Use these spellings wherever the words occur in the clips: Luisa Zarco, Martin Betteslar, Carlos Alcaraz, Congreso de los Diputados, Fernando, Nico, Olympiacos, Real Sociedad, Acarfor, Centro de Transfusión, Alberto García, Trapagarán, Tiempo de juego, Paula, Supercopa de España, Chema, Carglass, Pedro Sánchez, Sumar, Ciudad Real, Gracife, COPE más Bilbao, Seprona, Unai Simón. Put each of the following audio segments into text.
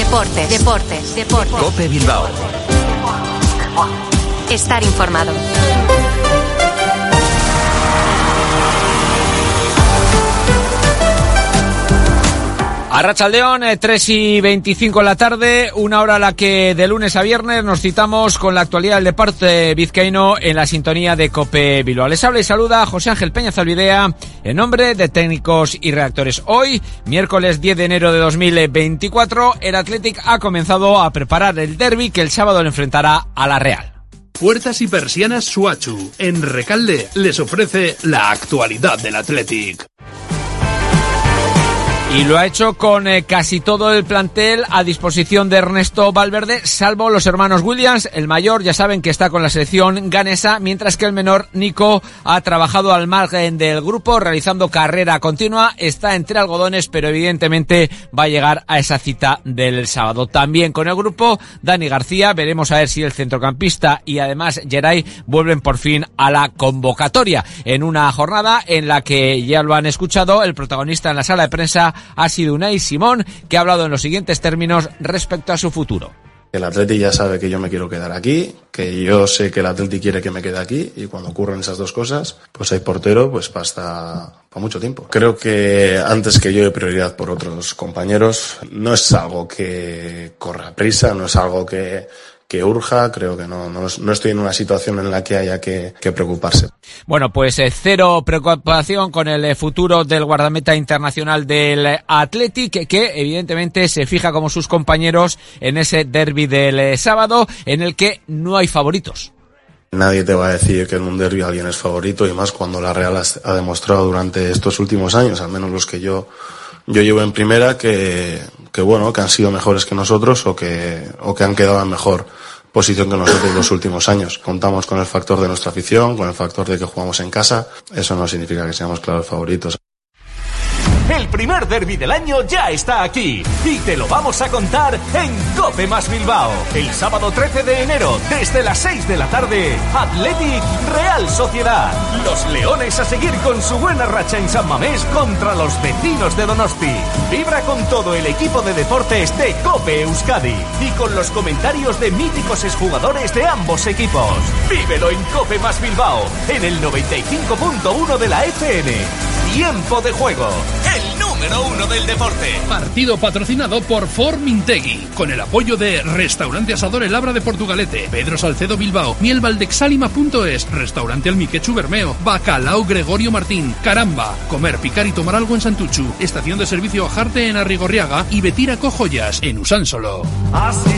Deportes. COPE Bilbao. Estar informado. Arratsaldeón, 3:25 en la tarde, una hora a la que de lunes a viernes nos citamos con la actualidad del deporte vizcaíno en la sintonía de COPE Bilbao. Les habla y saluda José Ángel Peña Zalvidea en nombre de técnicos y redactores. Hoy, miércoles 10 de enero de 2024, el Athletic ha comenzado a preparar el derbi que el sábado le enfrentará a la Real. Puertas y Persianas Zuatzu, en Recalde, les ofrece la actualidad del Athletic. Y lo ha hecho con casi todo el plantel a disposición de Ernesto Valverde, salvo los hermanos Williams. El mayor, ya saben que está con la selección ganesa, mientras que el menor, Nico, ha trabajado al margen del grupo, realizando carrera continua. Está entre algodones, pero evidentemente va a llegar a esa cita del sábado. También con el grupo, Dani García. Veremos a ver si el centrocampista y además Yeray vuelven por fin a la convocatoria. En una jornada en la que, ya lo han escuchado, el protagonista en la sala de prensa ha sido Unai Simón, que ha hablado en los siguientes términos respecto a su futuro. El Athletic ya sabe que yo me quiero quedar aquí, que yo sé que el Athletic quiere que me quede aquí, y cuando ocurren esas dos cosas, pues hay portero pues para mucho tiempo. Creo que antes que yo hay prioridad por otros compañeros. No es algo que corra prisa, no es algo que urja, creo que no estoy en una situación en la que haya que preocuparse. Bueno, pues cero preocupación con el futuro del guardameta internacional del Athletic, que evidentemente se fija como sus compañeros en ese derbi del sábado, en el que no hay favoritos. Nadie te va a decir que en un derbi alguien es favorito, y más cuando la Real ha demostrado durante estos últimos años, al menos los que yo llevo en primera, que han sido mejores que nosotros o que han quedado en mejor posición que nosotros los últimos años. Contamos con el factor de nuestra afición, con el factor de que jugamos en casa. Eso no significa que seamos claros favoritos. El primer derbi del año ya está aquí y te lo vamos a contar en COPE más Bilbao. El sábado 13 de enero, desde las 6 de la tarde, Athletic Real Sociedad. Los leones a seguir con su buena racha en San Mamés contra los vecinos de Donosti. Vibra con todo el equipo de deportes de COPE Euskadi y con los comentarios de míticos exjugadores de ambos equipos. Vívelo en COPE más Bilbao, en el 95.1 de la FM. Tiempo de juego. El número uno del deporte. Partido patrocinado por Formintegui, con el apoyo de Restaurante Asador El Abra de Portugalete, Pedro Salcedo Bilbao, Miel Valdexálima.es, Restaurante Almiquechu Bermeo, Bacalao Gregorio Martín, Caramba, Comer, Picar y Tomar Algo en Santuchu, Estación de Servicio Jarte en Arrigorriaga y Betiraco Joyas en Usánsolo. Así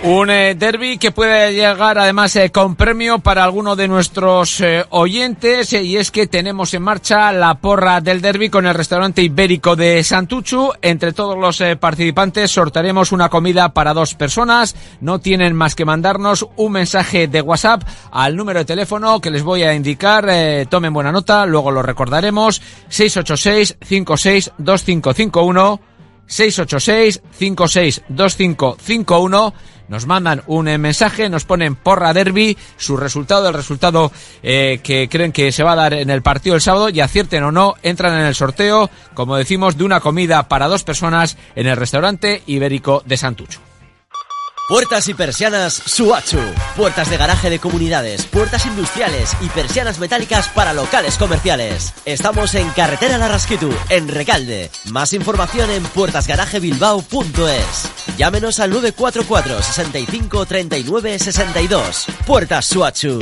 un derbi que puede llegar además con premio para alguno de nuestros oyentes, y es que tenemos en marcha la porra del derbi con el restaurante ibérico de Santuchu. Entre todos los participantes sortearemos una comida para dos personas. No tienen más que mandarnos un mensaje de WhatsApp al número de teléfono que les voy a indicar. Tomen buena nota, luego lo recordaremos. 686-562551. 686-562551. Nos mandan un mensaje, nos ponen porra derbi, su resultado, el resultado que creen que se va a dar en el partido el sábado, y acierten o no, entran en el sorteo, como decimos, de una comida para dos personas en el restaurante ibérico de Santuchu. Puertas y Persianas Zuatzu. Puertas de garaje de comunidades, puertas industriales y persianas metálicas para locales comerciales. Estamos en Carretera Larrasquitu, en Recalde. Más información en puertasgarajebilbao.es. Llámenos al 944 65 39 62. Puertas Zuatzu.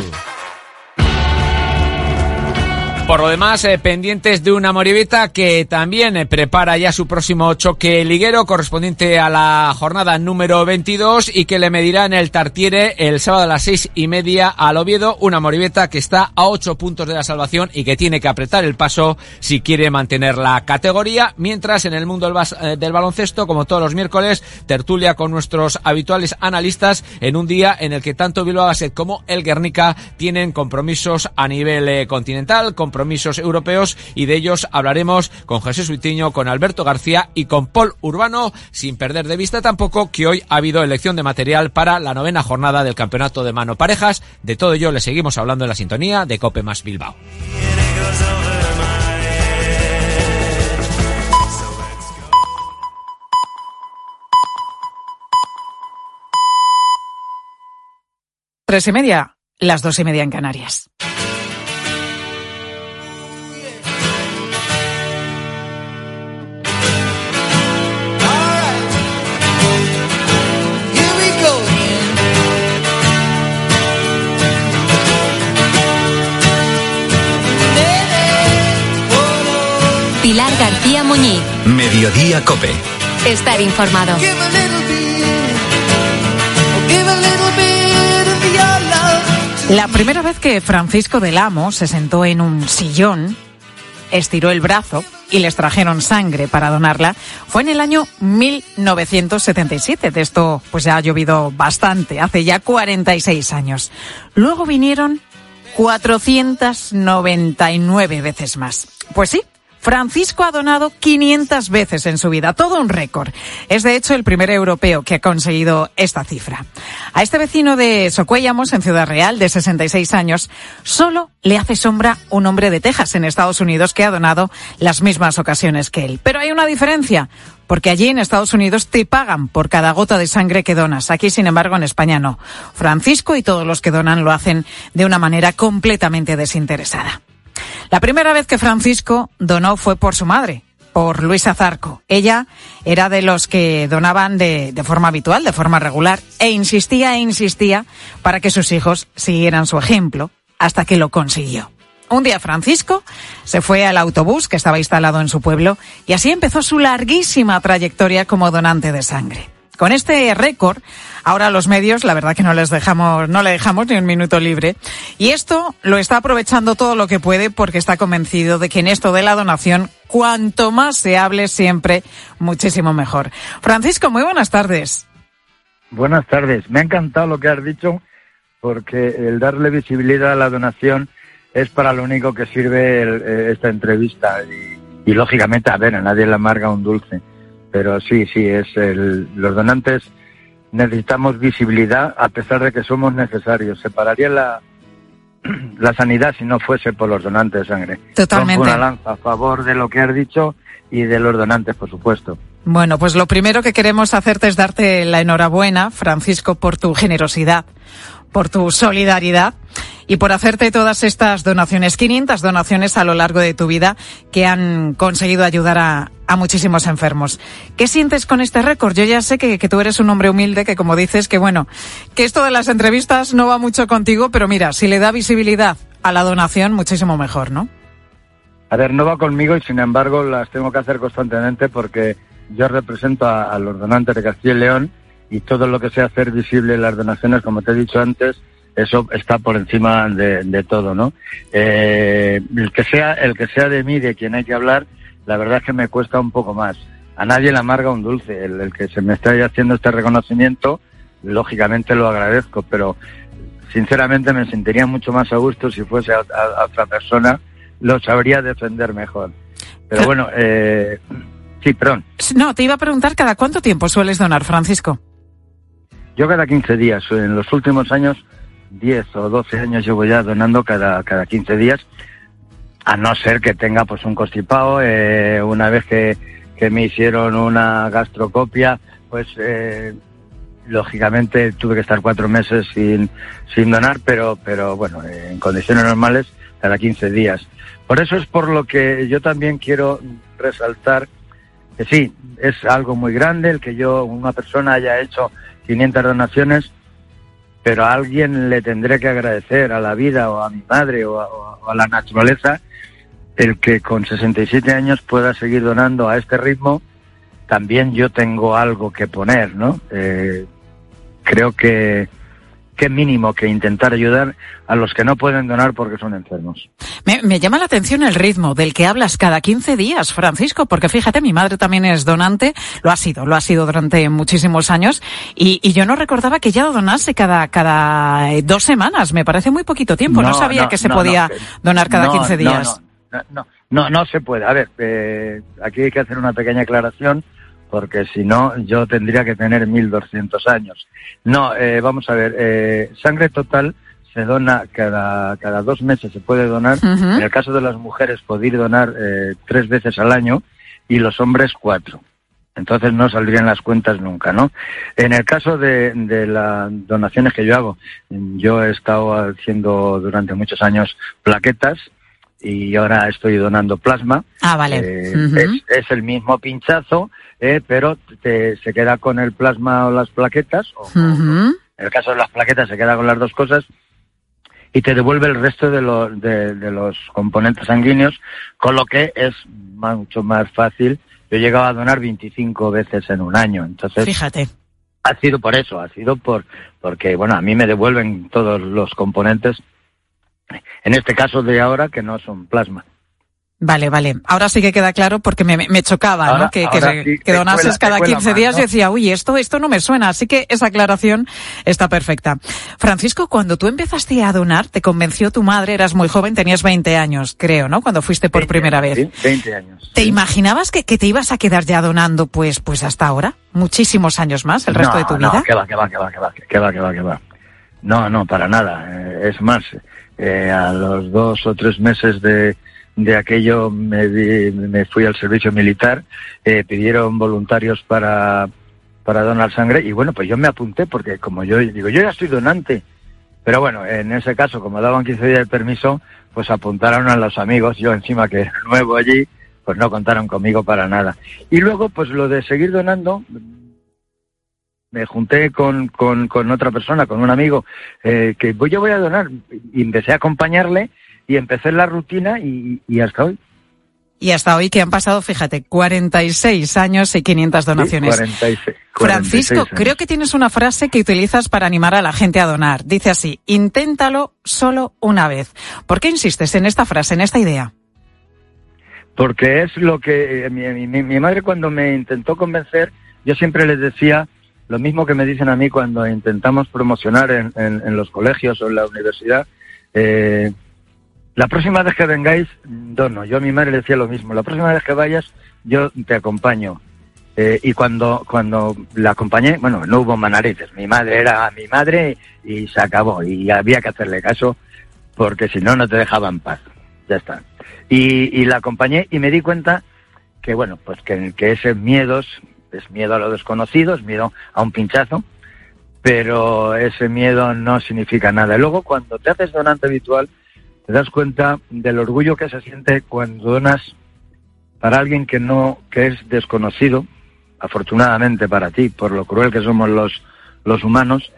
Por lo demás, pendientes de una Moribeta que también prepara ya su próximo choque liguero correspondiente a la jornada número 22 y que le medirá en el Tartiere el sábado a las 6:30 al Oviedo. Una Moribeta que está a 8 puntos de la salvación y que tiene que apretar el paso si quiere mantener la categoría. Mientras, en el mundo del baloncesto, como todos los miércoles, tertulia con nuestros habituales analistas en un día en el que tanto Bilbao Basket como el Guernica tienen compromisos a nivel continental, compromisos europeos, y de ellos hablaremos con Jesús Uitiño, con Alberto García y con Paul Urbano, sin perder de vista tampoco que hoy ha habido elección de material para la 9ª jornada del campeonato de mano parejas. De todo ello le seguimos hablando en la sintonía de COPE más Bilbao. 3:30, las 2:30 en Canarias. Pilar García Muñiz. Mediodía COPE. Estar informado. La primera vez que Francisco del Amo se sentó en un sillón, estiró el brazo y les trajeron sangre para donarla, fue en el año 1977. De esto pues ya ha llovido bastante, hace ya 46 años. Luego vinieron 499 veces más. Pues sí, Francisco ha donado 500 veces en su vida, todo un récord. Es de hecho el primer europeo que ha conseguido esta cifra. A este vecino de Socuéllamos, en Ciudad Real, de 66 años, solo le hace sombra un hombre de Texas, en Estados Unidos, que ha donado las mismas ocasiones que él. Pero hay una diferencia, porque allí en Estados Unidos te pagan por cada gota de sangre que donas. Aquí, sin embargo, en España no. Francisco y todos los que donan lo hacen de una manera completamente desinteresada. La primera vez que Francisco donó fue por su madre, por Luisa Zarco. Ella era de los que donaban de forma habitual, de forma regular, e insistía para que sus hijos siguieran su ejemplo, hasta que lo consiguió. Un día Francisco se fue al autobús que estaba instalado en su pueblo y así empezó su larguísima trayectoria como donante de sangre. Con este récord, ahora los medios, la verdad que no le dejamos ni un minuto libre. Y esto lo está aprovechando todo lo que puede, porque está convencido de que en esto de la donación, cuanto más se hable siempre, muchísimo mejor. Francisco, muy buenas tardes. Buenas tardes. Me ha encantado lo que has dicho, porque el darle visibilidad a la donación es para lo único que sirve esta entrevista. Y lógicamente, a ver, a nadie le amarga un dulce. Pero sí, los donantes necesitamos visibilidad, a pesar de que somos necesarios. Se pararía la sanidad si no fuese por los donantes de sangre. Totalmente. Con una lanza a favor de lo que has dicho y de los donantes, por supuesto. Bueno, pues lo primero que queremos hacerte es darte la enhorabuena, Francisco, por tu generosidad, por tu solidaridad y por hacerte todas estas donaciones, 500 donaciones a lo largo de tu vida que han conseguido ayudar a muchísimos enfermos. ¿Qué sientes con este récord? Yo ya sé que tú eres un hombre humilde, que como dices, que bueno, que esto de las entrevistas no va mucho contigo, pero mira, si le da visibilidad a la donación, muchísimo mejor, ¿no? A ver, no va conmigo y sin embargo las tengo que hacer constantemente, porque yo represento a los donantes de Castilla y León, y todo lo que sea hacer visible las donaciones, como te he dicho antes, eso está por encima de todo, ¿no? El que sea de mí, de quien hay que hablar, la verdad es que me cuesta un poco más. A nadie le amarga un dulce. El que se me está haciendo este reconocimiento, lógicamente lo agradezco, pero sinceramente me sentiría mucho más a gusto si fuese a otra persona, lo sabría defender mejor. Pero bueno, sí, perdón. No, te iba a preguntar, ¿cada cuánto tiempo sueles donar, Francisco? Yo cada 15 días. En los últimos años, 10 o 12 años llevo ya donando cada 15 días, a no ser que tenga pues un constipado. Una vez que me hicieron una gastroscopia, pues lógicamente tuve que estar 4 meses sin donar, pero bueno, en condiciones normales cada 15 días. Por eso es por lo que yo también quiero resaltar que sí, es algo muy grande el que una persona haya hecho 500 donaciones, pero a alguien le tendré que agradecer, a la vida o a mi madre o a la naturaleza, el que con 67 años pueda seguir donando a este ritmo. También yo tengo algo que poner, ¿no? Creo que mínimo que intentar ayudar a los que no pueden donar porque son enfermos. Me llama la atención el ritmo del que hablas cada 15 días, Francisco, porque fíjate, mi madre también es donante, lo ha sido durante muchísimos años, y yo no recordaba que ya donase cada 2 semanas, me parece muy poquito tiempo, no sabía que se podía donar cada 15 días. No se puede. A ver, aquí hay que hacer una pequeña aclaración, porque si no, yo tendría que tener 1.200 años. No, vamos a ver, sangre total se dona cada 2 meses, se puede donar. Uh-huh. En el caso de las mujeres, poder donar 3 veces al año, y los hombres 4. Entonces no saldrían las cuentas nunca, ¿no? En el caso de las donaciones que yo hago, yo he estado haciendo durante muchos años plaquetas y ahora estoy donando plasma. Ah, vale. Uh-huh. Es el mismo pinchazo, pero se queda con el plasma o las plaquetas. O, uh-huh. En el caso de las plaquetas se queda con las dos cosas y te devuelve el resto de los componentes sanguíneos, con lo que es mucho más fácil. Yo he llegado a donar 25 veces en un año, entonces... Fíjate. Ha sido por eso, porque, bueno, a mí me devuelven todos los componentes, en este caso de ahora, que no son plasma. Vale, vale. Ahora sí que queda claro, porque me chocaba, ahora, ¿no? Que donases cada 15 días más, ¿no? Y decía, uy, esto no me suena. Así que esa aclaración está perfecta. Francisco, cuando tú empezaste a donar, te convenció tu madre, eras muy joven, tenías 20 años, creo, ¿no? Cuando fuiste por 20, primera vez. Sí, 20 años. ¿Te imaginabas que te ibas a quedar ya donando, pues hasta ahora? Muchísimos años más, el resto de tu vida. No, que va. No, para nada. Es más, a los 2 o 3 meses de aquello me fui al servicio militar, pidieron voluntarios para donar sangre y bueno, pues yo me apunté porque como yo digo, yo ya estoy donante, pero bueno, en ese caso, como daban 15 días de permiso, pues apuntaron a los amigos, yo encima que era nuevo allí, pues no contaron conmigo para nada. Y luego, pues lo de seguir donando, me junté con otra persona, con un amigo, que yo voy a donar, y empecé a acompañarle, y empecé la rutina y hasta hoy. Y hasta hoy que han pasado, fíjate, 46 años y 500 donaciones. Sí, 46 Francisco, años. Creo que tienes una frase que utilizas para animar a la gente a donar. Dice así, inténtalo solo una vez. ¿Por qué insistes en esta frase, en esta idea? Porque es lo que mi madre cuando me intentó convencer, yo siempre les decía lo mismo que me dicen a mí cuando intentamos promocionar en los colegios o en la universidad, la próxima vez que vengáis, dono. Yo a mi madre le decía lo mismo. La próxima vez que vayas, yo te acompaño. Y cuando la acompañé, bueno, no hubo manarices. Mi madre era mi madre y se acabó. Y había que hacerle caso porque si no, no te dejaba en paz. Ya está. Y la acompañé y me di cuenta que, bueno, pues que ese miedo es miedo a lo desconocido, es miedo a un pinchazo, pero ese miedo no significa nada. Luego, cuando te haces donante habitual, te das cuenta del orgullo que se siente cuando donas para alguien que es desconocido, afortunadamente para ti, por lo cruel que somos los humanos,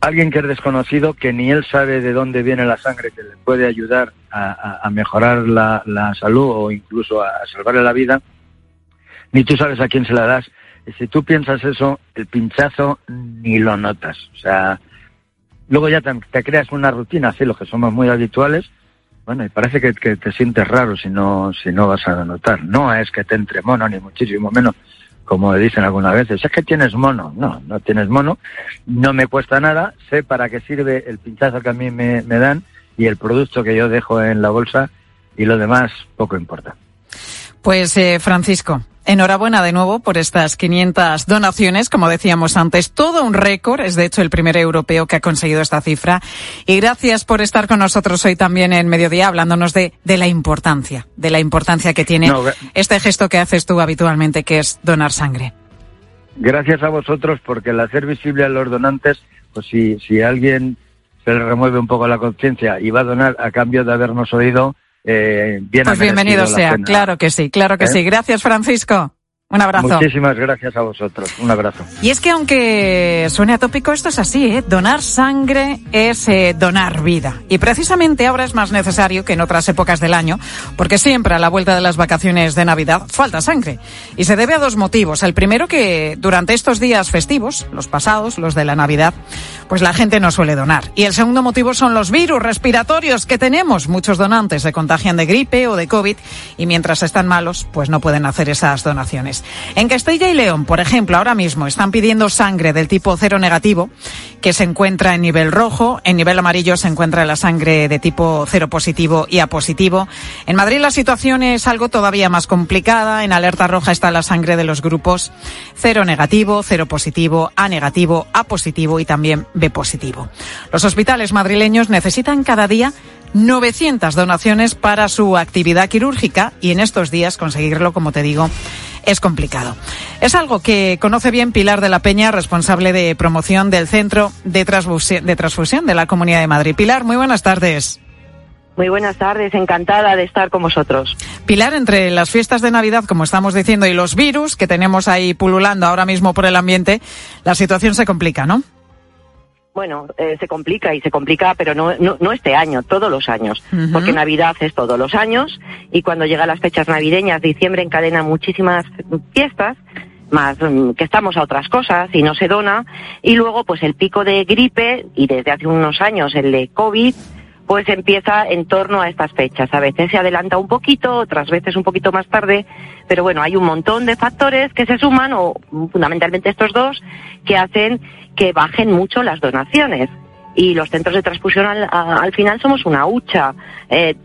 alguien que es desconocido, que ni él sabe de dónde viene la sangre, que le puede ayudar a mejorar la salud o incluso a salvarle la vida, ni tú sabes a quién se la das. Y si tú piensas eso, el pinchazo ni lo notas, o sea... Luego ya te creas una rutina, así los que somos muy habituales, bueno, y parece que te sientes raro si no vas a notar. No es que te entre mono, ni muchísimo menos, como dicen algunas veces, es que tienes mono. No, no tienes mono, no me cuesta nada, sé para qué sirve el pinchazo que a mí me dan y el producto que yo dejo en la bolsa y lo demás poco importa. Pues Francisco, enhorabuena de nuevo por estas 500 donaciones, como decíamos antes, todo un récord, es de hecho el primer europeo que ha conseguido esta cifra, y gracias por estar con nosotros hoy también en Mediodía, hablándonos de la importancia que tiene este gesto que haces tú habitualmente, que es donar sangre. Gracias a vosotros, porque el hacer visible a los donantes, pues si alguien se le remueve un poco la conciencia y va a donar a cambio de habernos oído, pues bienvenido sea, claro que sí. Gracias, Francisco. Un abrazo. Muchísimas gracias a vosotros. Un abrazo. Y es que aunque suene atópico, esto es así, donar sangre es donar vida. Y precisamente ahora es más necesario que en otras épocas del año, porque siempre a la vuelta de las vacaciones de Navidad falta sangre. Y se debe a 2 motivos. El primero, que durante estos días festivos, los pasados, los de la Navidad, pues la gente no suele donar. Y el segundo motivo son los virus respiratorios que tenemos. Muchos donantes se contagian de gripe o de COVID y mientras están malos, pues no pueden hacer esas donaciones. En Castilla y León, por ejemplo, ahora mismo están pidiendo sangre del tipo cero negativo, que se encuentra en nivel rojo. En nivel amarillo se encuentra la sangre de tipo cero positivo y A positivo. En Madrid la situación es algo todavía más complicada. En alerta roja está la sangre de los grupos cero negativo, cero positivo, A negativo, A positivo y también B positivo. Los hospitales madrileños necesitan cada día 900 donaciones para su actividad quirúrgica y en estos días conseguirlo, como te digo, es complicado. Es algo que conoce bien Pilar de la Peña, responsable de promoción del Centro de Transfusión de la Comunidad de Madrid. Pilar, muy buenas tardes. Muy buenas tardes, encantada de estar con vosotros. Pilar, entre las fiestas de Navidad, como estamos diciendo, y los virus que tenemos ahí pululando ahora mismo por el ambiente, la situación se complica, ¿no? Bueno, se complica, pero no este año, todos los años, porque Navidad es todos los años y cuando llegan las fechas navideñas, diciembre encadena muchísimas fiestas, más que estamos a otras cosas y no se dona, y luego pues el pico de gripe y desde hace unos años el de COVID, pues empieza en torno a estas fechas. A veces se adelanta un poquito, otras veces un poquito más tarde, pero bueno, hay un montón de factores que se suman, o fundamentalmente estos dos, que hacen que bajen mucho las donaciones. Y los centros de transfusión al final somos una hucha.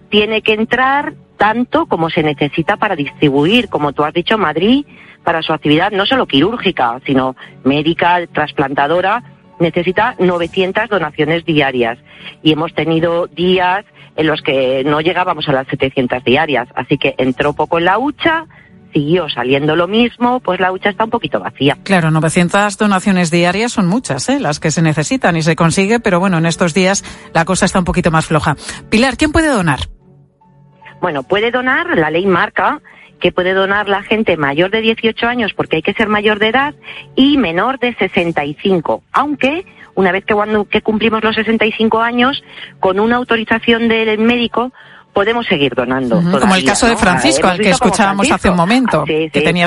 Tiene que entrar tanto como se necesita para distribuir, como tú has dicho, Madrid, para su actividad no solo quirúrgica, sino médica, transplantadora, necesita 900 donaciones diarias y hemos tenido días en los que no llegábamos a las 700 diarias, así que entró poco en la hucha, siguió saliendo lo mismo, pues la hucha está un poquito vacía. Claro, 900 donaciones diarias son muchas, las que se necesitan y se consigue, pero bueno, en estos días la cosa está un poquito más floja. Pilar, ¿quién puede donar? Bueno, puede donar, la ley marca que puede donar la gente mayor de 18 años porque hay que ser mayor de edad y menor de 65, aunque una vez que cumplimos los 65 años, con una autorización del médico podemos seguir donando. Todavía, como el caso de Francisco, al que escuchábamos hace un momento, que tenía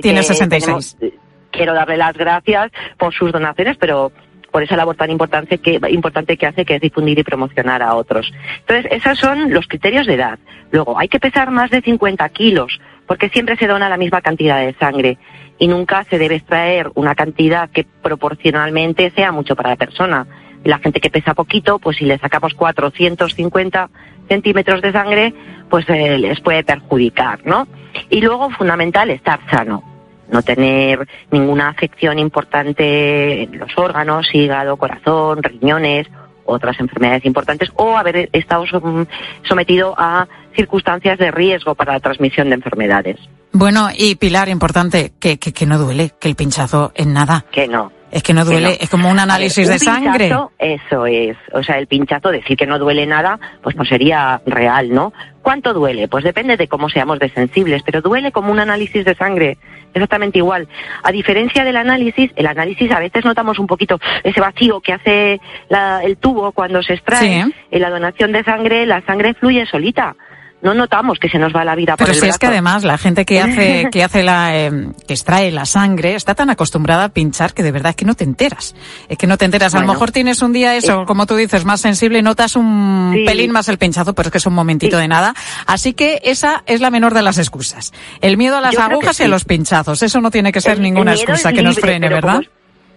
tiene 66. Quiero darle las gracias por sus donaciones, pero por esa labor tan importante que hace, que es difundir y promocionar a otros. Entonces, esos son los criterios de edad. Luego, hay que pesar más de 50 kilos, porque siempre se dona la misma cantidad de sangre y nunca se debe extraer una cantidad que proporcionalmente sea mucho para la persona. La gente que pesa poquito, pues si le sacamos 450 centímetros de sangre, pues les puede perjudicar, ¿no? Y luego, fundamental, estar sano. No tener ninguna afección importante en los órganos, hígado, corazón, riñones, otras enfermedades importantes, o haber estado sometido a circunstancias de riesgo para la transmisión de enfermedades. Bueno, y Pilar, importante, que no duele, que el pinchazo es nada. Que no. Es que no duele, que no. Es como un análisis de sangre. Eso es, o sea, el pinchazo, decir que no duele nada, pues no sería real, ¿no? ¿Cuánto duele? Pues depende de cómo seamos de sensibles, pero duele como un análisis de sangre, exactamente igual. A diferencia del análisis, el análisis a veces notamos un poquito ese vacío que hace el tubo cuando se extrae. Sí. En la donación de sangre, la sangre fluye solita. No notamos que se nos va la vida por el brazo. Pero si es que además la gente que extrae la sangre está tan acostumbrada a pinchar que de verdad es que no te enteras. Bueno, a lo mejor tienes un día como tú dices, más sensible, notas un pelín más el pinchazo, pero es que es un momentito de nada. Así que esa es la menor de las excusas. El miedo a las agujas y a los pinchazos. Eso no tiene que ser ninguna excusa que nos frene, ¿verdad?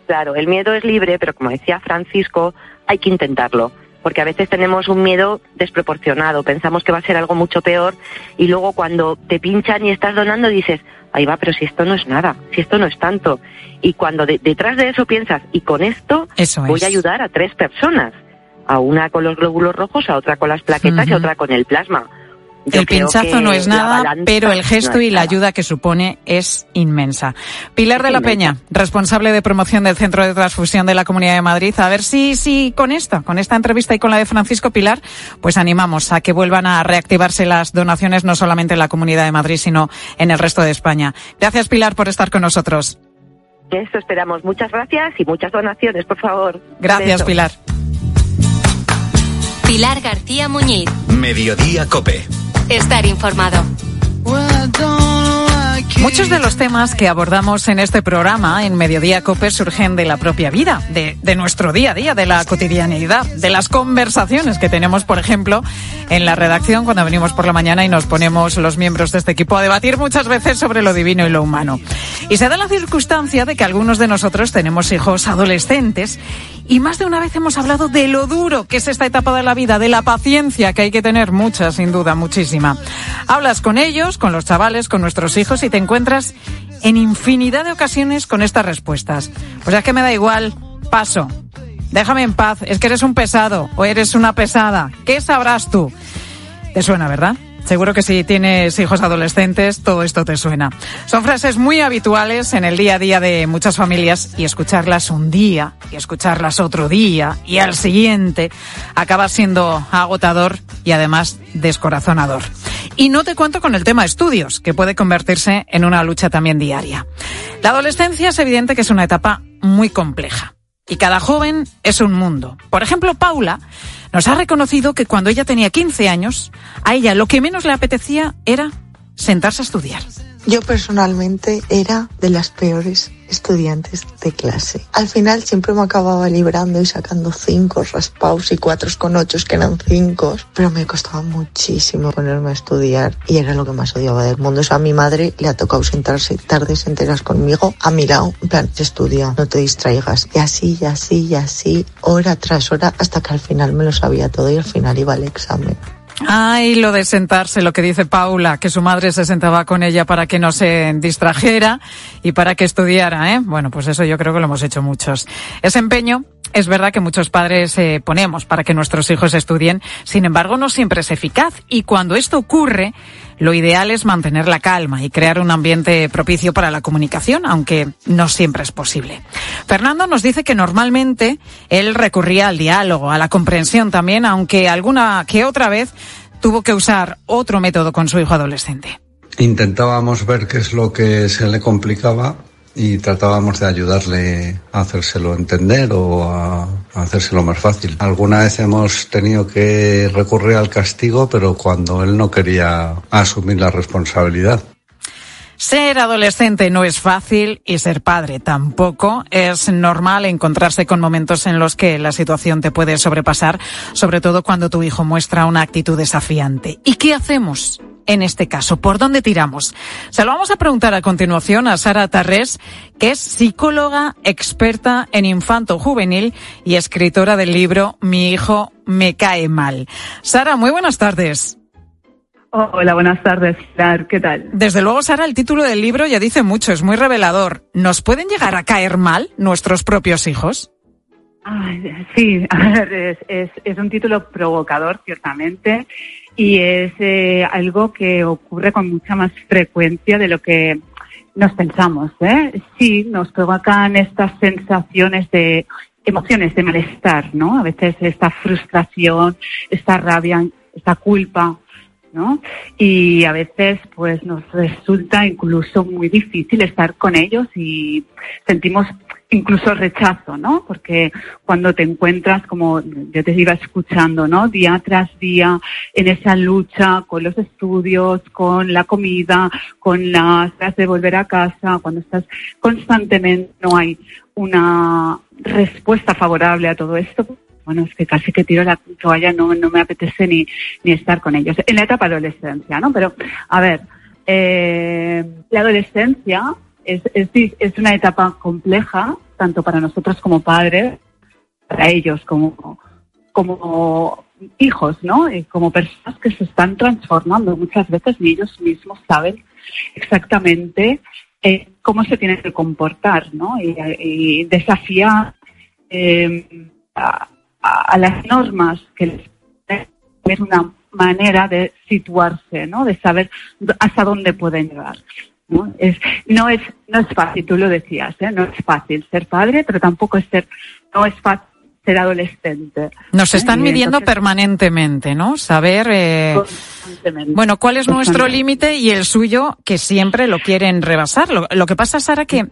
Claro, el miedo es libre, pero como decía Francisco, hay que intentarlo. Porque a veces tenemos un miedo desproporcionado, pensamos que va a ser algo mucho peor y luego cuando te pinchan y estás donando dices, ahí va, pero si esto no es nada, si esto no es tanto. Y cuando detrás de eso piensas, y con esto voy a ayudar a 3 personas, a una con los glóbulos rojos, a otra con las plaquetas y a otra con el plasma. El pinchazo no es nada, pero el gesto y la ayuda que supone es inmensa. Pilar de la Peña, responsable de promoción del Centro de Transfusión de la Comunidad de Madrid. A ver si con esta entrevista y con la de Francisco, Pilar, pues animamos a que vuelvan a reactivarse las donaciones no solamente en la Comunidad de Madrid, sino en el resto de España. Gracias, Pilar, por estar con nosotros. Eso esperamos. Muchas gracias y muchas donaciones, por favor. Gracias, Pilar. Pilar García Muñiz. Mediodía COPE. Estar informado. Muchos de los temas que abordamos en este programa, en Mediodía COPE, surgen de la propia vida, de nuestro día a día, de la cotidianidad, de las conversaciones que tenemos, por ejemplo, en la redacción cuando venimos por la mañana y nos ponemos los miembros de este equipo a debatir muchas veces sobre lo divino y lo humano. Y se da la circunstancia de que algunos de nosotros tenemos hijos adolescentes y más de una vez hemos hablado de lo duro que es esta etapa de la vida, de la paciencia que hay que tener, mucha, sin duda, muchísima. Hablas con ellos, con los chavales, con nuestros hijos y te encuentras en infinidad de ocasiones con estas respuestas. Pues es que me da igual, paso, déjame en paz, es que eres un pesado o eres una pesada, ¿qué sabrás tú? Te suena, ¿verdad? Seguro que si tienes hijos adolescentes, todo esto te suena. Son frases muy habituales en el día a día de muchas familias, y escucharlas un día, y escucharlas otro día, y al siguiente, acaba siendo agotador y además descorazonador. Y no te cuento con el tema estudios, que puede convertirse en una lucha también diaria. La adolescencia es evidente que es una etapa muy compleja. Y cada joven es un mundo. Por ejemplo, Paula nos ha reconocido que cuando ella tenía 15 años, a ella lo que menos le apetecía era sentarse a estudiar. Yo personalmente era de las peores estudiantes de clase. Al final siempre me acababa librando y sacando 5 raspados y 4,8 que eran 5, pero me costaba muchísimo ponerme a estudiar y era lo que más odiaba del mundo. O sea, a mi madre le ha tocado sentarse tardes enteras conmigo a mi lado, en plan, estudia, no te distraigas. Y así, y así, y así, hora tras hora, hasta que al final me lo sabía todo y al final iba al examen. Ay, lo de sentarse, lo que dice Paula, que su madre se sentaba con ella para que no se distrajera y para que estudiara, ¿eh? Bueno, pues eso yo creo que lo hemos hecho muchos. Ese empeño es verdad que muchos padres ponemos para que nuestros hijos estudien, sin embargo no siempre es eficaz, y cuando esto ocurre lo ideal es mantener la calma y crear un ambiente propicio para la comunicación, aunque no siempre es posible. Fernando nos dice que normalmente él recurría al diálogo, a la comprensión también, aunque alguna que otra vez tuvo que usar otro método con su hijo adolescente. Intentábamos ver qué es lo que se le complicaba y tratábamos de ayudarle a hacérselo entender o a hacérselo más fácil. Alguna vez hemos tenido que recurrir al castigo, pero cuando él no quería asumir la responsabilidad. Ser adolescente no es fácil y ser padre tampoco. Es normal encontrarse con momentos en los que la situación te puede sobrepasar, sobre todo cuando tu hijo muestra una actitud desafiante. ¿Y qué hacemos en este caso? ¿Por dónde tiramos? Se lo vamos a preguntar a continuación a Sara Tarrés, que es psicóloga experta en infanto-juvenil y escritora del libro Mi hijo me cae mal. Sara, muy buenas tardes. Hola, buenas tardes, Pilar. ¿Qué tal? Desde luego, Sara, el título del libro ya dice mucho, es muy revelador. ¿Nos pueden llegar a caer mal nuestros propios hijos? Sí, es un título provocador, ciertamente, y es algo que ocurre con mucha más frecuencia de lo que nos pensamos, ¿eh? Sí, nos provocan estas sensaciones de emociones, de malestar, ¿no? A veces esta frustración, esta rabia, esta culpa, ¿no? Y a veces pues nos resulta incluso muy difícil estar con ellos y sentimos incluso rechazo, ¿no? Porque cuando te encuentras, como yo te iba escuchando, ¿no? Día tras día en esa lucha con los estudios, con la comida, con las ganas de volver a casa, cuando estás constantemente, no hay una respuesta favorable a todo esto. Bueno, es que casi que tiro la toalla, no me apetece ni estar con ellos. En la etapa adolescencia, ¿no? Pero, a ver, la adolescencia es una etapa compleja, tanto para nosotros como padres, para ellos como hijos, ¿no? Y como personas que se están transformando. Muchas veces ni ellos mismos saben exactamente cómo se tienen que comportar, ¿no? Y desafiar a las normas que les es una manera de situarse, ¿no? De saber hasta dónde pueden llegar, ¿no? No es fácil, tú lo decías, ¿eh? No es fácil ser padre, pero tampoco no es fácil ser adolescente. Nos están midiendo permanentemente, ¿no? Saber, bueno, cuál es nuestro límite y el suyo, que siempre lo quieren rebasar. Lo que pasa, Sara, que,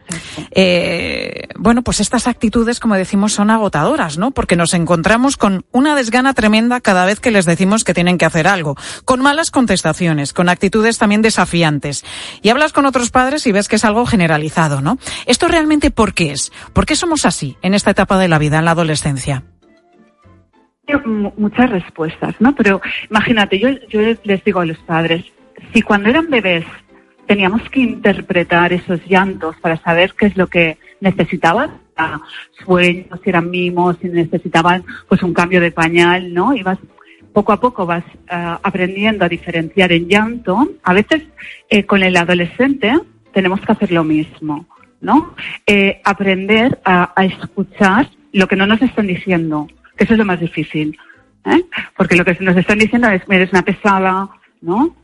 bueno, pues estas actitudes, como decimos, son agotadoras, ¿no? Porque nos encontramos con una desgana tremenda cada vez que les decimos que tienen que hacer algo, con malas contestaciones, con actitudes también desafiantes. Y hablas con otros padres y ves que es algo generalizado, ¿no? ¿Esto realmente por qué es? ¿Por qué somos así en esta etapa de la vida, en la adolescencia? Muchas respuestas, ¿no? Pero imagínate, yo les digo a los padres, si cuando eran bebés teníamos que interpretar esos llantos para saber qué es lo que necesitaban, sueños, si eran mimos, si necesitaban pues un cambio de pañal, ¿no? Y poco a poco vas aprendiendo a diferenciar el llanto. A veces con el adolescente tenemos que hacer lo mismo, ¿no? Aprender a escuchar lo que no nos están diciendo, que eso es lo más difícil, ¿eh? Porque lo que nos están diciendo es, eres una pesada, ¿no?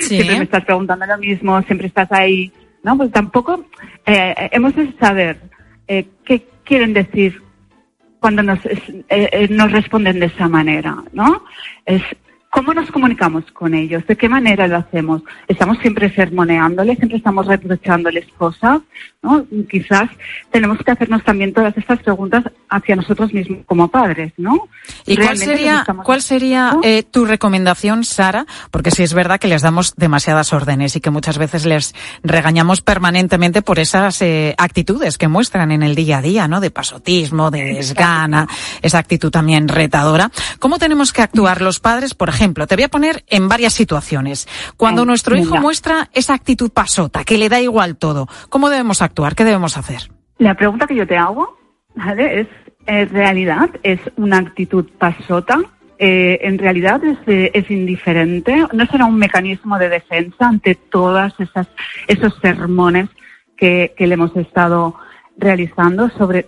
Sí. Siempre me estás preguntando lo mismo, siempre estás ahí, ¿no? Pues tampoco hemos de saber qué quieren decir cuando nos responden de esa manera, ¿no? Es cómo nos comunicamos con ellos, de qué manera lo hacemos. Estamos siempre sermoneándoles, siempre estamos reprochándoles cosas, ¿no? Quizás tenemos que hacernos también todas estas preguntas hacia nosotros mismos como padres, ¿no? ¿Y cuál sería tu recomendación, Sara? Porque sí es verdad que les damos demasiadas órdenes y que muchas veces les regañamos permanentemente por esas actitudes que muestran en el día a día, ¿no? De pasotismo, de desgana, esa actitud también retadora. ¿Cómo tenemos que actuar los padres? Por ejemplo, te voy a poner en varias situaciones. Cuando nuestro hijo muestra esa actitud pasota, que le da igual todo, ¿cómo debemos actuar? ¿Qué debemos hacer? La pregunta que yo te hago, ¿vale? Es, ¿en realidad es una actitud pasota? ¿En realidad es indiferente? ¿No será un mecanismo de defensa ante todas esos sermones que le hemos estado realizando sobre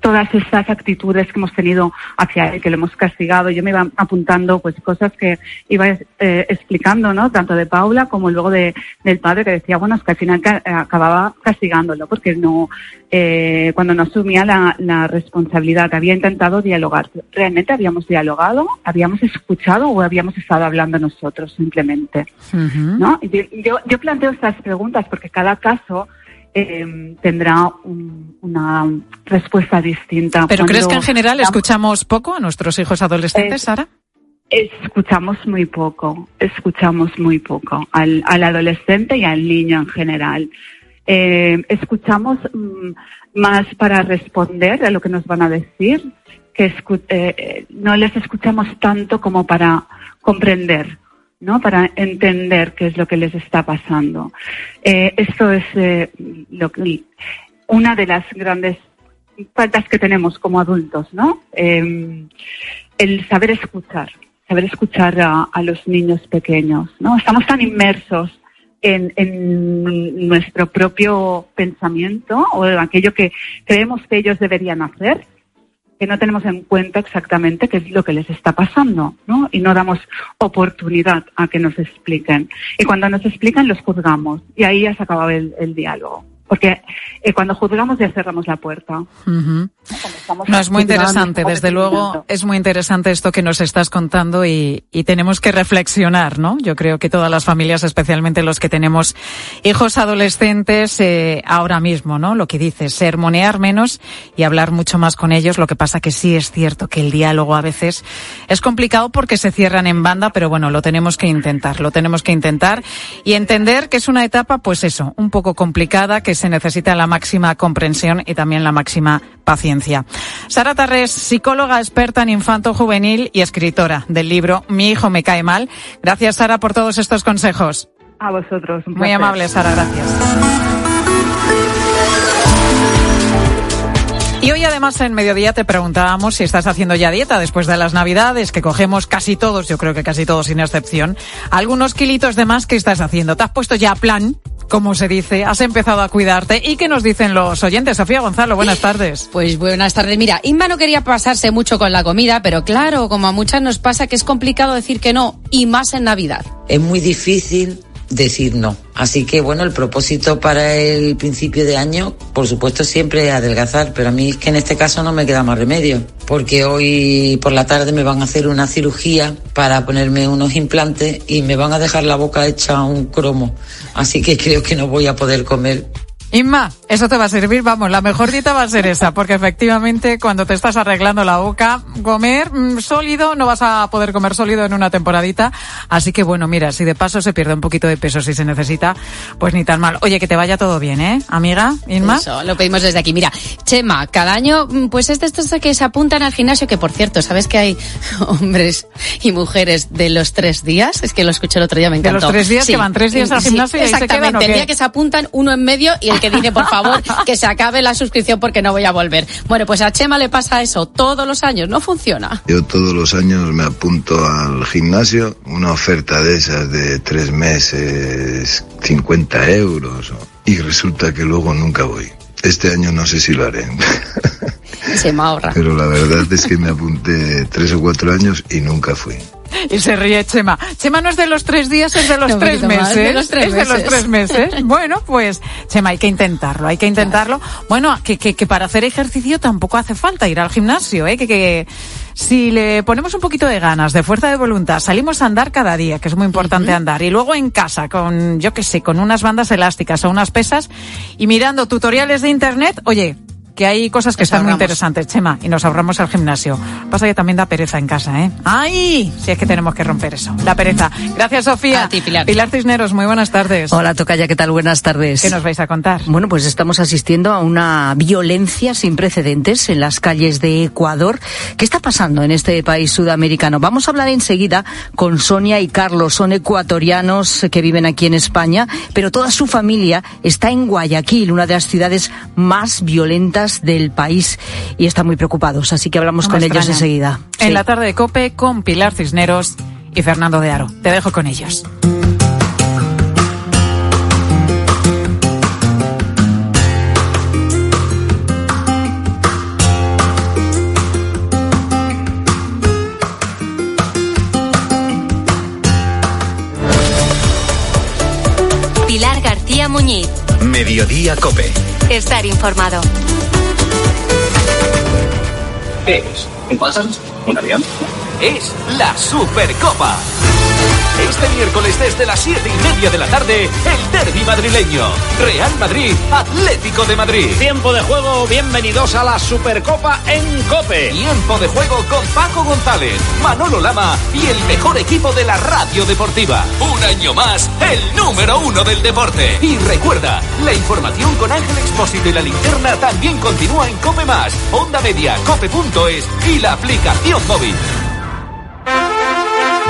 todas estas actitudes que hemos tenido hacia él, que lo hemos castigado? Yo me iba apuntando pues cosas que iba explicando, ¿no? Tanto de Paula como luego del padre, que decía, bueno, es que al final acababa castigándolo porque no cuando no asumía la responsabilidad. Había intentado dialogar. ¿Realmente habíamos dialogado? ¿Habíamos escuchado o habíamos estado hablando nosotros simplemente? Uh-huh. ¿No? Yo planteo estas preguntas porque cada caso tendrá una respuesta distinta. ¿Pero crees que en general escuchamos poco a nuestros hijos adolescentes, Sara? Escuchamos muy poco al adolescente y al niño en general. Escuchamos más para responder a lo que nos van a decir, que no les escuchamos tanto como para comprender, ¿no? Para entender qué es lo que les está pasando. Esto es una de las grandes faltas que tenemos como adultos, ¿no? El saber escuchar a los niños pequeños, ¿no? Estamos tan inmersos en nuestro propio pensamiento o en aquello que creemos que ellos deberían hacer, que no tenemos en cuenta exactamente qué es lo que les está pasando, ¿no? Y no damos oportunidad a que nos expliquen. Y cuando nos explican, los juzgamos. Y ahí ya se acaba el diálogo. Porque cuando juzgamos ya cerramos la puerta. Uh-huh. No, es muy interesante, desde luego, es muy interesante esto que nos estás contando y tenemos que reflexionar, ¿no? Yo creo que todas las familias, especialmente los que tenemos hijos adolescentes ahora mismo, ¿no? Lo que dices, sermonear menos y hablar mucho más con ellos. Lo que pasa que sí es cierto que el diálogo a veces es complicado porque se cierran en banda, pero bueno, lo tenemos que intentar y entender que es una etapa, pues eso, un poco complicada, que se necesita la máxima comprensión y también la máxima paciencia. Sara Tarrés, psicóloga experta en infanto juvenil y escritora del libro Mi hijo me cae mal. Gracias, Sara, por todos estos consejos. A vosotros. Un placer. Muy amable, Sara, gracias. Y hoy además en Mediodía te preguntábamos si estás haciendo ya dieta después de las Navidades, que cogemos casi todos, yo creo que casi todos sin excepción, algunos kilitos de más. ¿Qué estás haciendo? ¿Te has puesto ya plan, como se dice? ¿Has empezado a cuidarte? ¿Y qué nos dicen los oyentes? Sofía Gonzalo, buenas tardes. Pues buenas tardes. Mira, Inma no quería pasarse mucho con la comida, pero claro, como a muchas nos pasa, que es complicado decir que no, y más en Navidad. Es muy difícil decir no. Así que bueno, el propósito para el principio de año, por supuesto, siempre es adelgazar, pero a mí es que en este caso no me queda más remedio, porque hoy por la tarde me van a hacer una cirugía para ponerme unos implantes y me van a dejar la boca hecha un cromo, así que creo que no voy a poder comer. Inma, eso te va a servir, vamos, la mejor dieta va a ser esa, porque efectivamente cuando te estás arreglando la boca, comer sólido, no vas a poder comer sólido en una temporadita, así que bueno, mira, si de paso se pierde un poquito de peso si se necesita, pues ni tan mal. Oye, que te vaya todo bien, ¿eh, amiga Inma? Eso, lo pedimos desde aquí. Mira, Chema, cada año, pues estos que se apuntan al gimnasio, que por cierto, ¿sabes que hay hombres y mujeres de los 3 días? Es que lo escuché el otro día, me encantó. De los 3 días, sí. Que van 3 días al gimnasio, sí, y ahí se quedan. Exactamente, el día que se apuntan, uno en medio y el que dice, por favor, que se acabe la suscripción porque no voy a volver. Bueno, pues a Chema le pasa eso todos los años, no funciona. Yo todos los años me apunto al gimnasio, una oferta de esas de 3 meses, 50 euros, y resulta que luego nunca voy. Este año no sé si lo haré. Se me ahorra. Pero la verdad es que me apunté 3 o 4 años y nunca fui. Y se ríe Chema. Chema no es de los 3 días, es de los 3 meses. Más, de los 3 meses. De los 3 meses. Bueno, pues, Chema, hay que intentarlo, hay que intentarlo. Claro. Bueno, que para hacer ejercicio tampoco hace falta ir al gimnasio, ¿eh? Que si le ponemos un poquito de ganas, de fuerza de voluntad, salimos a andar cada día, que es muy importante andar, y luego en casa, con, yo qué sé, con unas bandas elásticas o unas pesas, y mirando tutoriales de internet, oye, que hay cosas que están muy interesantes, Chema, y nos ahorramos al gimnasio. Pasa que también da pereza en casa, ¿eh? ¡Ay! Si es que tenemos que romper eso, la pereza. Gracias, Sofía. A ti, Pilar. Pilar Cisneros, muy buenas tardes. Hola, tocaya, ¿qué tal? Buenas tardes. ¿Qué nos vais a contar? Bueno, pues estamos asistiendo a una violencia sin precedentes en las calles de Ecuador. ¿Qué está pasando en este país sudamericano? Vamos a hablar enseguida con Sonia y Carlos. Son ecuatorianos que viven aquí en España, pero toda su familia está en Guayaquil, una de las ciudades más violentas del país, y están muy preocupados, así que hablamos con ellos enseguida. En la tarde de COPE con Pilar Cisneros y Fernando de Aro. Te dejo con ellos. Pilar García Muñiz. Mediodía COPE. Estar informado. Es un pasas, un avión. Es la Supercopa. Este miércoles desde las 7:30 de la tarde, el derbi madrileño. Real Madrid, Atlético de Madrid. Tiempo de juego, bienvenidos a la Supercopa en COPE. Tiempo de juego con Paco González, Manolo Lama y el mejor equipo de la radio deportiva. Un año más, el número 1 del deporte. Y recuerda, la información con Ángel Expósito y la linterna también continúa en COPE más, Onda Media, cope.es y la aplicación móvil.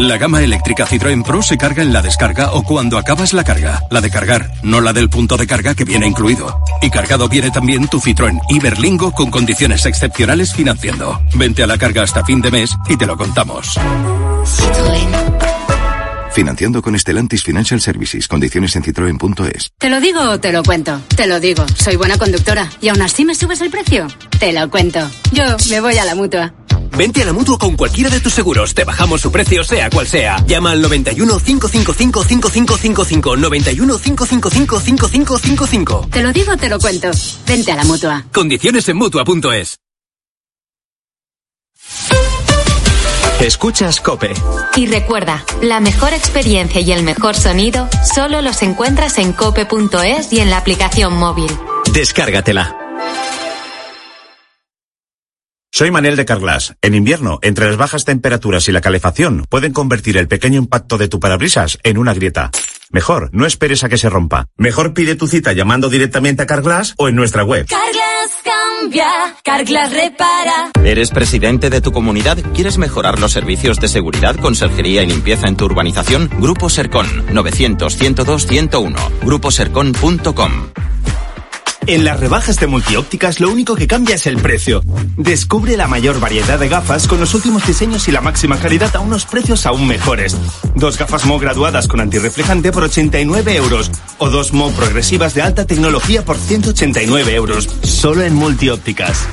La gama eléctrica Citroën Pro se carga en la descarga o cuando acabas la carga. La de cargar, no la del punto de carga que viene incluido. Y cargado viene también tu Citroën Iberlingo con condiciones excepcionales financiando. Vente a la carga hasta fin de mes y te lo contamos. Citroën. Financiando con Stellantis Financial Services. Condiciones en citroen.es. ¿Te lo digo o te lo cuento? Te lo digo. Soy buena conductora. ¿Y aún así me subes el precio? Te lo cuento. Yo me voy a la Mutua. Vente a la Mutua con cualquiera de tus seguros. Te bajamos su precio, sea cual sea. Llama al 91 555 5555. 91 555 5555. Te lo digo, te lo cuento. Vente a la Mutua. Condiciones en Mutua.es. Escuchas COPE. Y recuerda, la mejor experiencia y el mejor sonido solo los encuentras en cope.es y en la aplicación móvil. Descárgatela. Soy Manel de Carglass. En invierno, entre las bajas temperaturas y la calefacción, pueden convertir el pequeño impacto de tu parabrisas en una grieta. Mejor, no esperes a que se rompa. Mejor pide tu cita llamando directamente a Carglass o en nuestra web. Carglass cambia, Carglass repara. ¿Eres presidente de tu comunidad? ¿Quieres mejorar los servicios de seguridad, conserjería y limpieza en tu urbanización? Grupo Sercón, 900 102 101, gruposercon.com. En las rebajas de Multiópticas lo único que cambia es el precio. Descubre la mayor variedad de gafas con los últimos diseños y la máxima calidad a unos precios aún mejores. 2 gafas Mo graduadas con antirreflejante por 89 euros, o 2 Mo progresivas de alta tecnología por 189 euros. Solo en Multiópticas.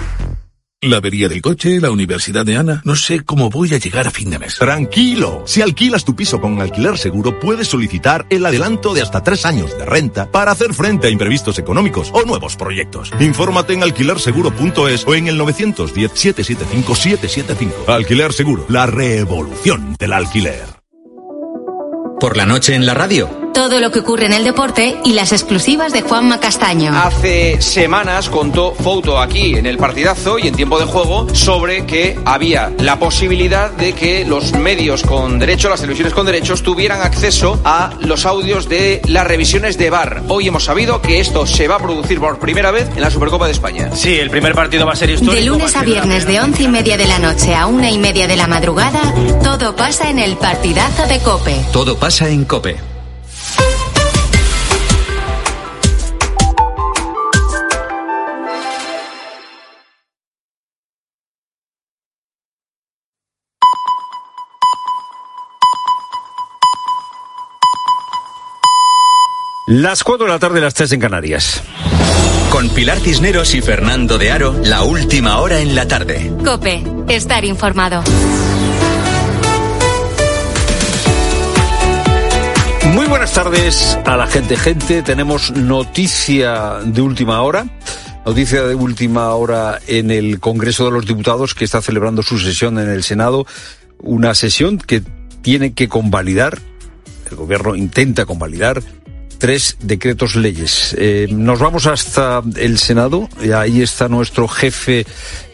La avería del coche, la universidad de Ana... No sé cómo voy a llegar a fin de mes. ¡Tranquilo! Si alquilas tu piso con Alquiler Seguro, puedes solicitar el adelanto de hasta 3 años de renta para hacer frente a imprevistos económicos o nuevos proyectos. Infórmate en alquilerseguro.es o en el 910-775-775. Alquiler Seguro, la revolución del alquiler. Por la noche en la radio, todo lo que ocurre en el deporte y las exclusivas de Juanma Castaño. Hace semanas contó Fouto aquí en el partidazo y en tiempo de juego sobre que había la posibilidad de que los medios con derecho, las televisiones con derechos, tuvieran acceso a los audios de las revisiones de VAR. Hoy hemos sabido que esto se va a producir por primera vez en la Supercopa de España. Sí, el primer partido va a ser histórico. De lunes a viernes de 11:30 de la noche a 1:30 de la madrugada, todo pasa en el partidazo de COPE. Todo pasa en COPE. Las 4 de la tarde, las 3 en Canarias. Con Pilar Cisneros y Fernando de Aro, la última hora en la tarde. COPE, estar informado. Muy buenas tardes a la gente. Tenemos noticia de última hora. Noticia de última hora en el Congreso de los Diputados, que está celebrando su sesión en el Senado. Una sesión que tiene que convalidar, el gobierno intenta convalidar, 3 decretos leyes. Nos vamos hasta el Senado. Ahí está nuestro jefe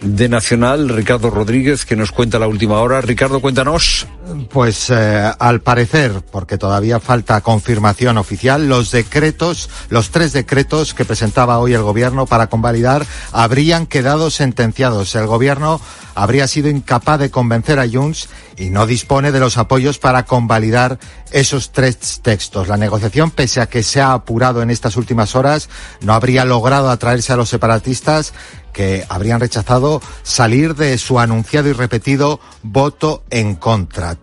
de Nacional, Ricardo Rodríguez, que nos cuenta la última hora. Ricardo, cuéntanos. Pues al parecer, porque todavía falta confirmación oficial, los tres decretos que presentaba hoy el gobierno para convalidar habrían quedado sentenciados. El gobierno habría sido incapaz de convencer a Junts y no dispone de los apoyos para convalidar esos 3 textos. La negociación, pese a que se ha apurado en estas últimas horas, no habría logrado atraerse a los separatistas, que habrían rechazado salir de su anunciado y repetido voto en contra.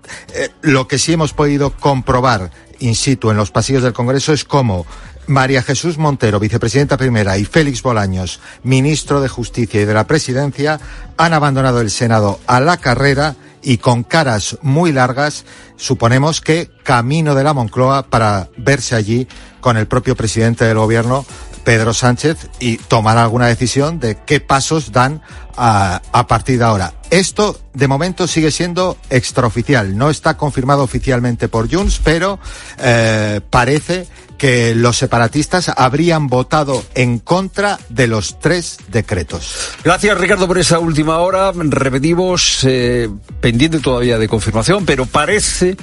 Lo que sí hemos podido comprobar in situ en los pasillos del Congreso es cómo María Jesús Montero, vicepresidenta primera, y Félix Bolaños, ministro de Justicia y de la Presidencia, han abandonado el Senado a la carrera y con caras muy largas, suponemos que camino de la Moncloa para verse allí con el propio presidente del Gobierno, Pedro Sánchez, y tomar alguna decisión de qué pasos dan a partir de ahora. Esto, de momento, sigue siendo extraoficial. No está confirmado oficialmente por Junts, pero parece que los separatistas habrían votado en contra de los 3 decretos. Gracias, Ricardo, por esa última hora. Repetimos, pendiente todavía de confirmación, pero parece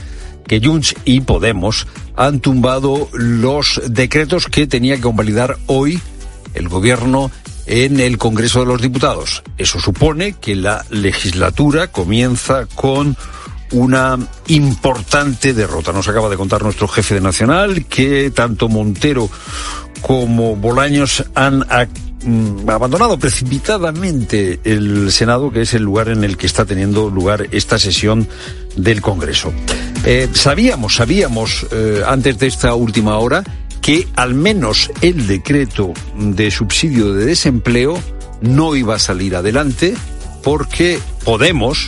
que Junts y Podemos han tumbado los decretos que tenía que convalidar hoy el gobierno en el Congreso de los Diputados. Eso supone que la legislatura comienza con una importante derrota. Nos acaba de contar nuestro jefe de Nacional que tanto Montero como Bolaños han abandonado precipitadamente el Senado, que es el lugar en el que está teniendo lugar esta sesión del Congreso. Sabíamos antes de esta última hora que al menos el decreto de subsidio de desempleo no iba a salir adelante porque Podemos,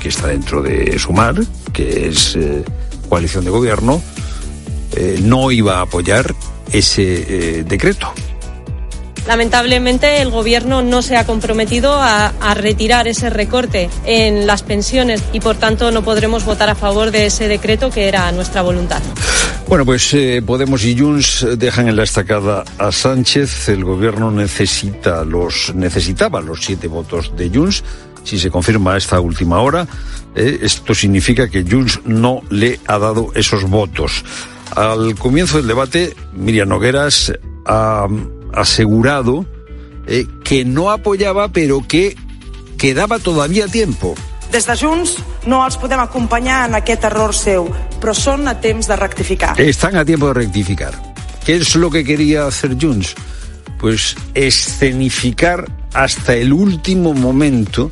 que está dentro de Sumar, que es coalición de gobierno, no iba a apoyar ese decreto. Lamentablemente el Gobierno no se ha comprometido a retirar ese recorte en las pensiones y por tanto no podremos votar a favor de ese decreto que era nuestra voluntad. Bueno, pues Podemos y Junts dejan en la estacada a Sánchez. El Gobierno necesitaba los 7 votos de Junts. Si se confirma esta última hora, esto significa que Junts no le ha dado esos votos. Al comienzo del debate, Miriam Nogueras ha asegurado que no apoyaba, pero que quedaba todavía tiempo. Des de Junts no els podem acompanyar en aquest error seu, però són a temps de rectificar. Están a tiempo de rectificar. ¿Qué es lo que quería hacer Junts? Pues escenificar hasta el último momento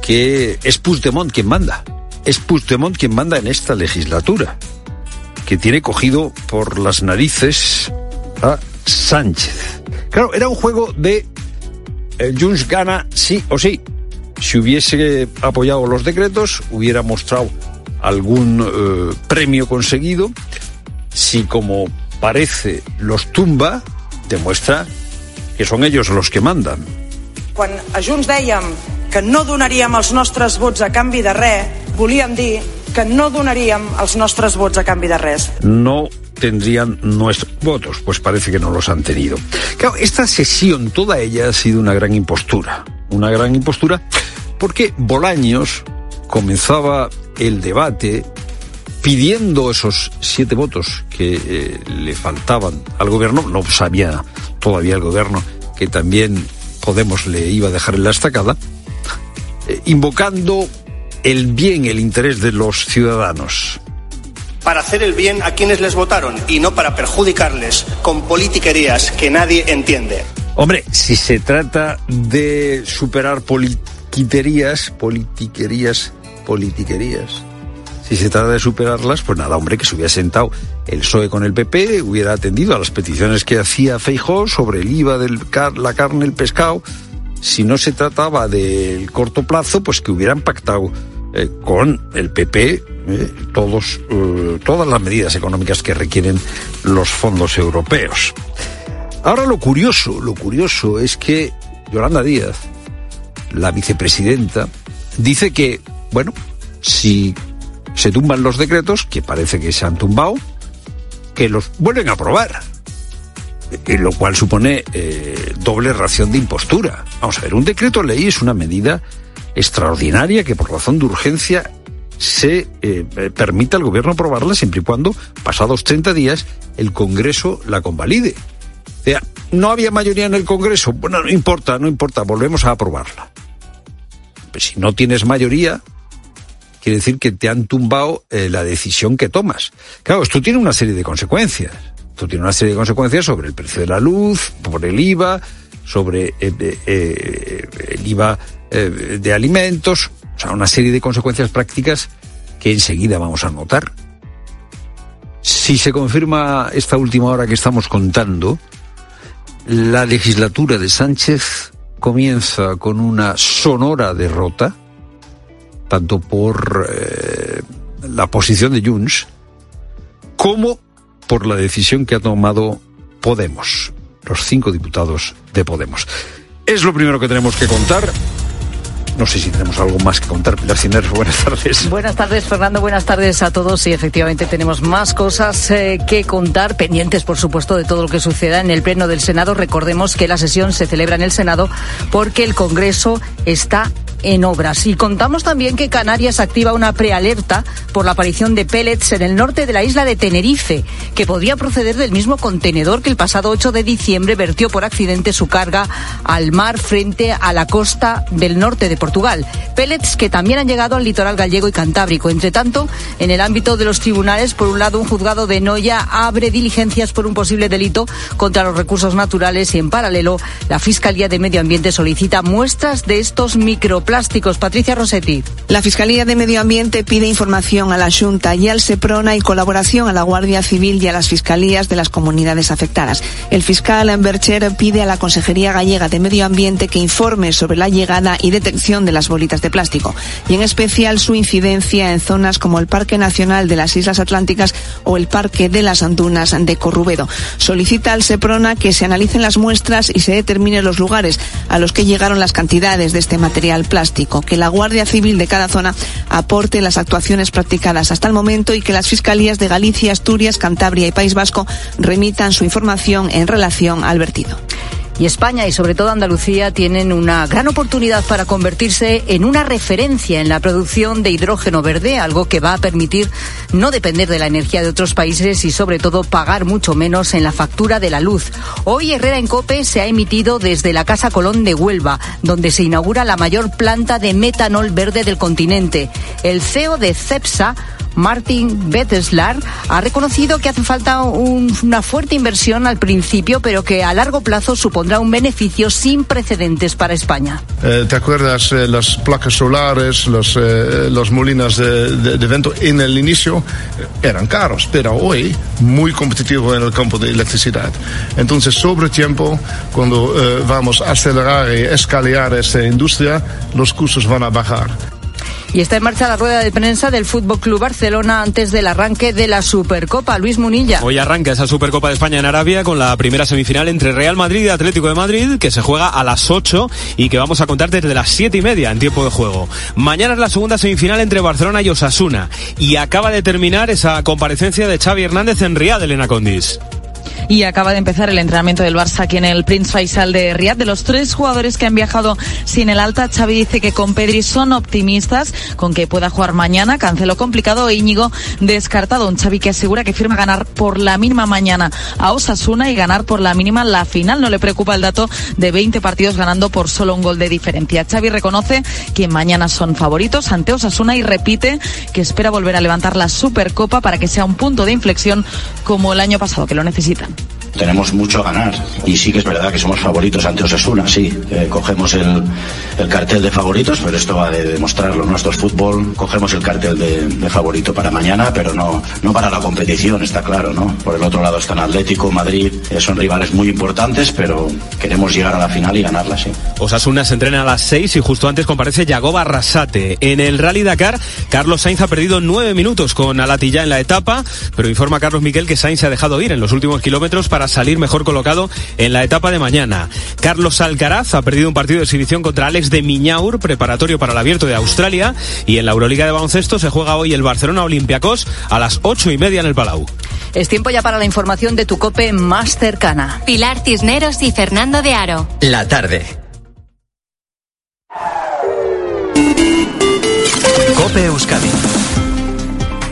que es Puigdemont quien manda. Es Puigdemont quien manda en esta legislatura, que tiene cogido por las narices a Sánchez. Claro, era un juego de Junts gana sí o sí. Si hubiese apoyado los decretos, hubiera mostrado algún premio conseguido. Si, como parece, los tumba, demuestra que son ellos los que mandan. Quan a Junts dèiem que no donaríem els nostres vots a canvi de res, volíem dir que no donaríem els nostres vots a canvi de res. No tendrían nuestros votos, pues parece que no los han tenido. Claro, esta sesión, toda ella ha sido una gran impostura, porque Bolaños comenzaba el debate pidiendo esos 7 votos que le faltaban al gobierno. No sabía todavía el gobierno que también Podemos le iba a dejar en la estacada, invocando el bien, el interés de los ciudadanos. Para hacer el bien a quienes les votaron y no para perjudicarles con politiquerías que nadie entiende. Hombre, si se trata de superar politiquerías, Si se trata de superarlas, pues nada, hombre, que se hubiera sentado el PSOE con el PP, hubiera atendido a las peticiones que hacía Feijóo sobre el IVA de la carne, el pescado. Si no se trataba del corto plazo, pues que hubieran pactado con el PP todas las medidas económicas que requieren los fondos europeos. Ahora lo curioso es que Yolanda Díaz, la vicepresidenta, dice que, bueno, si se tumban los decretos, que parece que se han tumbado, que los vuelven a aprobar, lo cual supone doble ración de impostura. Vamos a ver, un decreto ley es una medida extraordinaria que por razón de urgencia se permite al gobierno aprobarla siempre y cuando, pasados 30 días, el Congreso la convalide. O sea, no había mayoría en el Congreso, bueno, no importa, volvemos a aprobarla. Pues si no tienes mayoría, quiere decir que te han tumbado la decisión que tomas. Claro, esto tiene una serie de consecuencias sobre el precio de la luz, sobre el IVA, sobre el IVA de alimentos, o sea, una serie de consecuencias prácticas que enseguida vamos a notar. Si se confirma esta última hora que estamos contando, la legislatura de Sánchez comienza con una sonora derrota, tanto por la posición de Junts como por la decisión que ha tomado Podemos, los 5 diputados de Podemos. Es lo primero que tenemos que contar. No sé si tenemos algo más que contar. Pilar Cisneros, buenas tardes. Buenas tardes, Fernando, buenas tardes a todos. Sí, efectivamente tenemos más cosas que contar, pendientes, por supuesto, de todo lo que suceda en el Pleno del Senado. Recordemos que la sesión se celebra en el Senado porque el Congreso está en obras. Y contamos también que Canarias activa una prealerta por la aparición de pellets en el norte de la isla de Tenerife, que podría proceder del mismo contenedor que el pasado 8 de diciembre vertió por accidente su carga al mar frente a la costa del norte de Portugal. Pellets que también han llegado al litoral gallego y cantábrico. Entre tanto, en el ámbito de los tribunales, por un lado, un juzgado de Noia abre diligencias por un posible delito contra los recursos naturales y, en paralelo, la Fiscalía de Medio Ambiente solicita muestras de estos microplásticos. Patricia Rossetti. La Fiscalía de Medio Ambiente pide información a la Xunta y al Seprona y colaboración a la Guardia Civil y a las fiscalías de las comunidades afectadas. El fiscal Bercher pide a la Consejería Gallega de Medio Ambiente que informe sobre la llegada y detección de las bolitas de plástico y en especial su incidencia en zonas como el Parque Nacional de las Islas Atlánticas o el Parque de las Dunas de Corrubedo. Solicita al Seprona que se analicen las muestras y se determinen los lugares a los que llegaron las cantidades de este material plástico, que la Guardia Civil de cada zona aporte las actuaciones practicadas hasta el momento y que las fiscalías de Galicia, Asturias, Cantabria y País Vasco remitan su información en relación al vertido. Y España y sobre todo Andalucía tienen una gran oportunidad para convertirse en una referencia en la producción de hidrógeno verde, algo que va a permitir no depender de la energía de otros países y sobre todo pagar mucho menos en la factura de la luz. Hoy Herrera en COPE se ha emitido desde la Casa Colón de Huelva, donde se inaugura la mayor planta de metanol verde del continente. El CEO de CEPSA, Martin Betteslar, ha reconocido que hace falta una fuerte inversión al principio, pero que a largo plazo supondrá un beneficio sin precedentes para España. ¿Te acuerdas las placas solares, las molinas de viento? En el inicio eran caros, pero hoy muy competitivo en el campo de electricidad. Entonces, sobre tiempo, cuando vamos a acelerar y escalar esta industria, los costos van a bajar. Y está en marcha la rueda de prensa del Fútbol Club Barcelona antes del arranque de la Supercopa. Luis Munilla. Hoy arranca esa Supercopa de España en Arabia con la primera semifinal entre Real Madrid y Atlético de Madrid, que se juega a las 8 y que vamos a contar desde las 7:30 en tiempo de juego. Mañana es la segunda semifinal entre Barcelona y Osasuna. Y acaba de terminar esa comparecencia de Xavi Hernández en Riad, Elena Condis. Y acaba de empezar el entrenamiento del Barça aquí en el Prince Faisal de Riad. De los 3 jugadores que han viajado sin el alta, Xavi dice que con Pedri son optimistas con que pueda jugar mañana. Cancelo complicado e Íñigo descartado. Un Xavi que asegura que firma ganar por la mínima mañana a Osasuna y ganar por la mínima la final. No le preocupa el dato de 20 partidos ganando por solo un gol de diferencia. Xavi reconoce que mañana son favoritos ante Osasuna y repite que espera volver a levantar la Supercopa para que sea un punto de inflexión como el año pasado, que lo necesitan. tenemos mucho a ganar y sí que es verdad que somos favoritos ante Osasuna, sí, cogemos el cartel de favoritos, pero esto va de demostrarlo, nuestro fútbol, cogemos el cartel de favorito para mañana, pero no para la competición, está claro, ¿no? Por el otro lado están Atlético, Madrid, son rivales muy importantes, pero queremos llegar a la final y ganarla, sí. Osasuna se entrena a las 6 y justo antes comparece Yagoba Arrasate. En el Rally Dakar, Carlos Sainz ha perdido 9 minutos con Alatilla en la etapa, pero informa Carlos Miquel que Sainz se ha dejado ir en los últimos kilómetros para salir mejor colocado en la etapa de mañana. Carlos Alcaraz ha perdido un partido de exhibición contra Alex de Miñaur, preparatorio para el Abierto de Australia, y en la Euroliga de baloncesto se juega hoy el Barcelona Olympiacos a las 8:30 en el Palau. Es tiempo ya para la información de tu COPE más cercana. Pilar Cisneros y Fernando de Aro. La tarde. COPE Euskadi.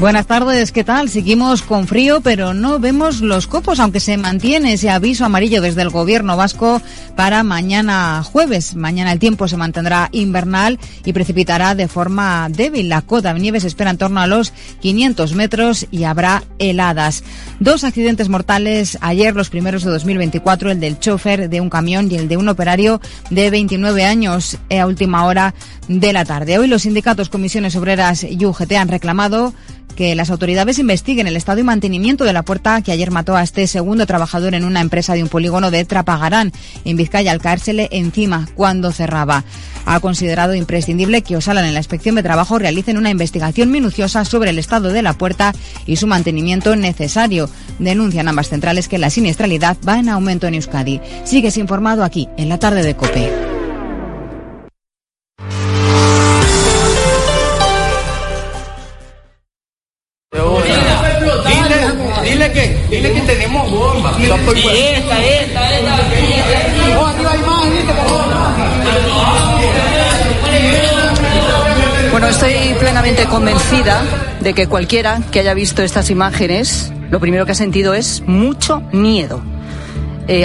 Buenas tardes, ¿qué tal? Seguimos con frío, pero no vemos los copos, aunque se mantiene ese aviso amarillo desde el gobierno vasco para mañana jueves. Mañana el tiempo se mantendrá invernal y precipitará de forma débil. La cota de nieve se espera en torno a los 500 metros y habrá heladas. 2 accidentes mortales ayer, los primeros de 2024, el del chofer de un camión y el de un operario de 29 años a última hora de la tarde. Hoy los sindicatos, comisiones obreras y UGT han reclamado que las autoridades investiguen el estado y mantenimiento de la puerta que ayer mató a este segundo trabajador en una empresa de un polígono de Trapagarán, en Vizcaya, al caérsele encima cuando cerraba. Ha considerado imprescindible que Osalan en la Inspección de Trabajo realicen una investigación minuciosa sobre el estado de la puerta y su mantenimiento necesario. Denuncian ambas centrales que la siniestralidad va en aumento en Euskadi. Sigues informado aquí, en la tarde de COPE. Dile que tenemos bomba. Esta. Oh, arriba hay más, ¿viste? Bueno, estoy plenamente convencida de que cualquiera que haya visto estas imágenes, lo primero que ha sentido es mucho miedo.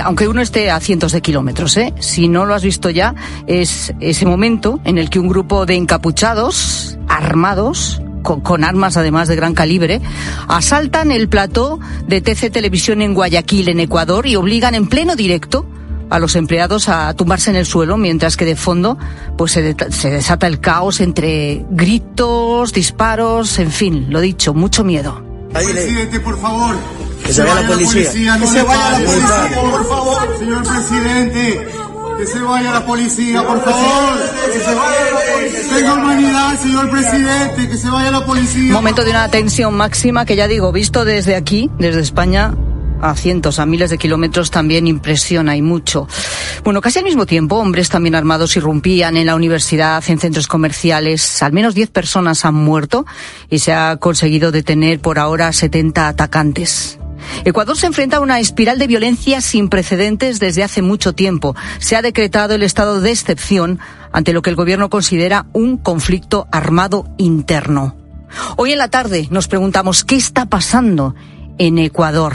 Aunque uno esté a cientos de kilómetros, si no lo has visto ya, es ese momento en el que un grupo de encapuchados, armados, con armas además de gran calibre, asaltan el plató de TC Televisión en Guayaquil, en Ecuador, y obligan en pleno directo a los empleados a tumbarse en el suelo, mientras que de fondo pues se desata el caos entre gritos, disparos, en fin, lo dicho, mucho miedo. Presidente, por favor, que se vaya la policía. Que se vaya la policía, por favor, señor presidente. Que se vaya la policía, por favor. Que se vaya la policía. Tenga humanidad, señor presidente. Que se vaya la policía. Momento de una tensión máxima que, ya digo, visto desde aquí, desde España, a cientos, a miles de kilómetros, también impresiona y mucho. Bueno, casi al mismo tiempo, hombres también armados irrumpían en la universidad, en centros comerciales. Al menos 10 personas han muerto y se ha conseguido detener por ahora 70 atacantes. Ecuador se enfrenta a una espiral de violencia sin precedentes desde hace mucho tiempo. Se ha decretado el estado de excepción ante lo que el gobierno considera un conflicto armado interno. Hoy en la tarde nos preguntamos qué está pasando en Ecuador.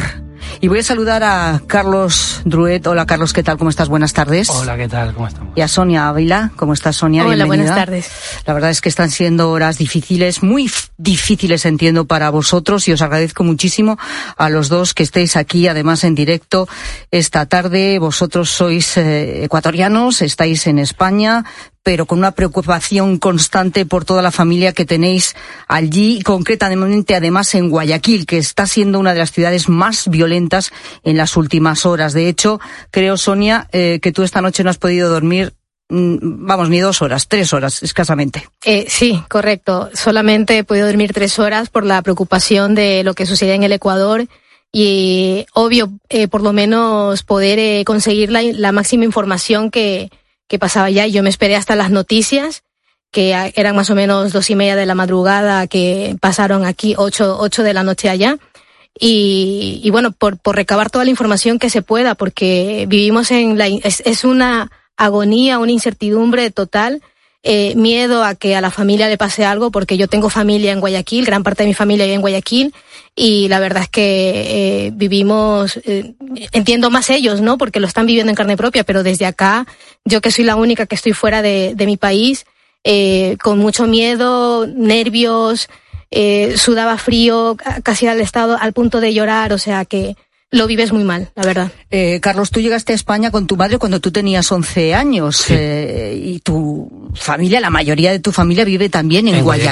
Y voy a saludar a Carlos Druet. Hola, Carlos, ¿qué tal? ¿Cómo estás? Buenas tardes. Hola, ¿qué tal? ¿Cómo estamos? Y a Sonia Ávila. ¿Cómo estás, Sonia? Hola, bienvenida. Buenas tardes. La verdad es que están siendo horas difíciles, muy difíciles, entiendo, para vosotros, y os agradezco muchísimo a los dos que estéis aquí, además en directo esta tarde. Vosotros sois ecuatorianos, estáis en España, pero con una preocupación constante por toda la familia que tenéis allí, concretamente además en Guayaquil, que está siendo una de las ciudades más violentas en las últimas horas. De hecho, creo, Sonia, que tú esta noche no has podido dormir, vamos, ni 2 horas, 3 horas escasamente. Sí, correcto. Solamente he podido dormir 3 horas por la preocupación de lo que sucede en el Ecuador. Y obvio, por lo menos poder conseguir la máxima información que pasaba ya. Yo me esperé hasta las noticias, que eran más o menos 2:30 de la madrugada, que pasaron aquí 8 de la noche allá. Y bueno, por recabar toda la información que se pueda, porque vivimos es una agonía, una incertidumbre total, miedo a que a la familia le pase algo, porque yo tengo familia en Guayaquil, gran parte de mi familia vive en Guayaquil, y la verdad es que vivimos, entiendo más ellos, ¿no? Porque lo están viviendo en carne propia, pero desde acá, yo que soy la única que estoy fuera de mi país, con mucho miedo, nervios, sudaba frío, casi al punto de llorar, o sea que lo vives muy mal, la verdad. Carlos, tú llegaste a España con tu madre cuando tú tenías 11 años. Sí. Y tu familia, la mayoría de tu familia vive también en Guadalajara.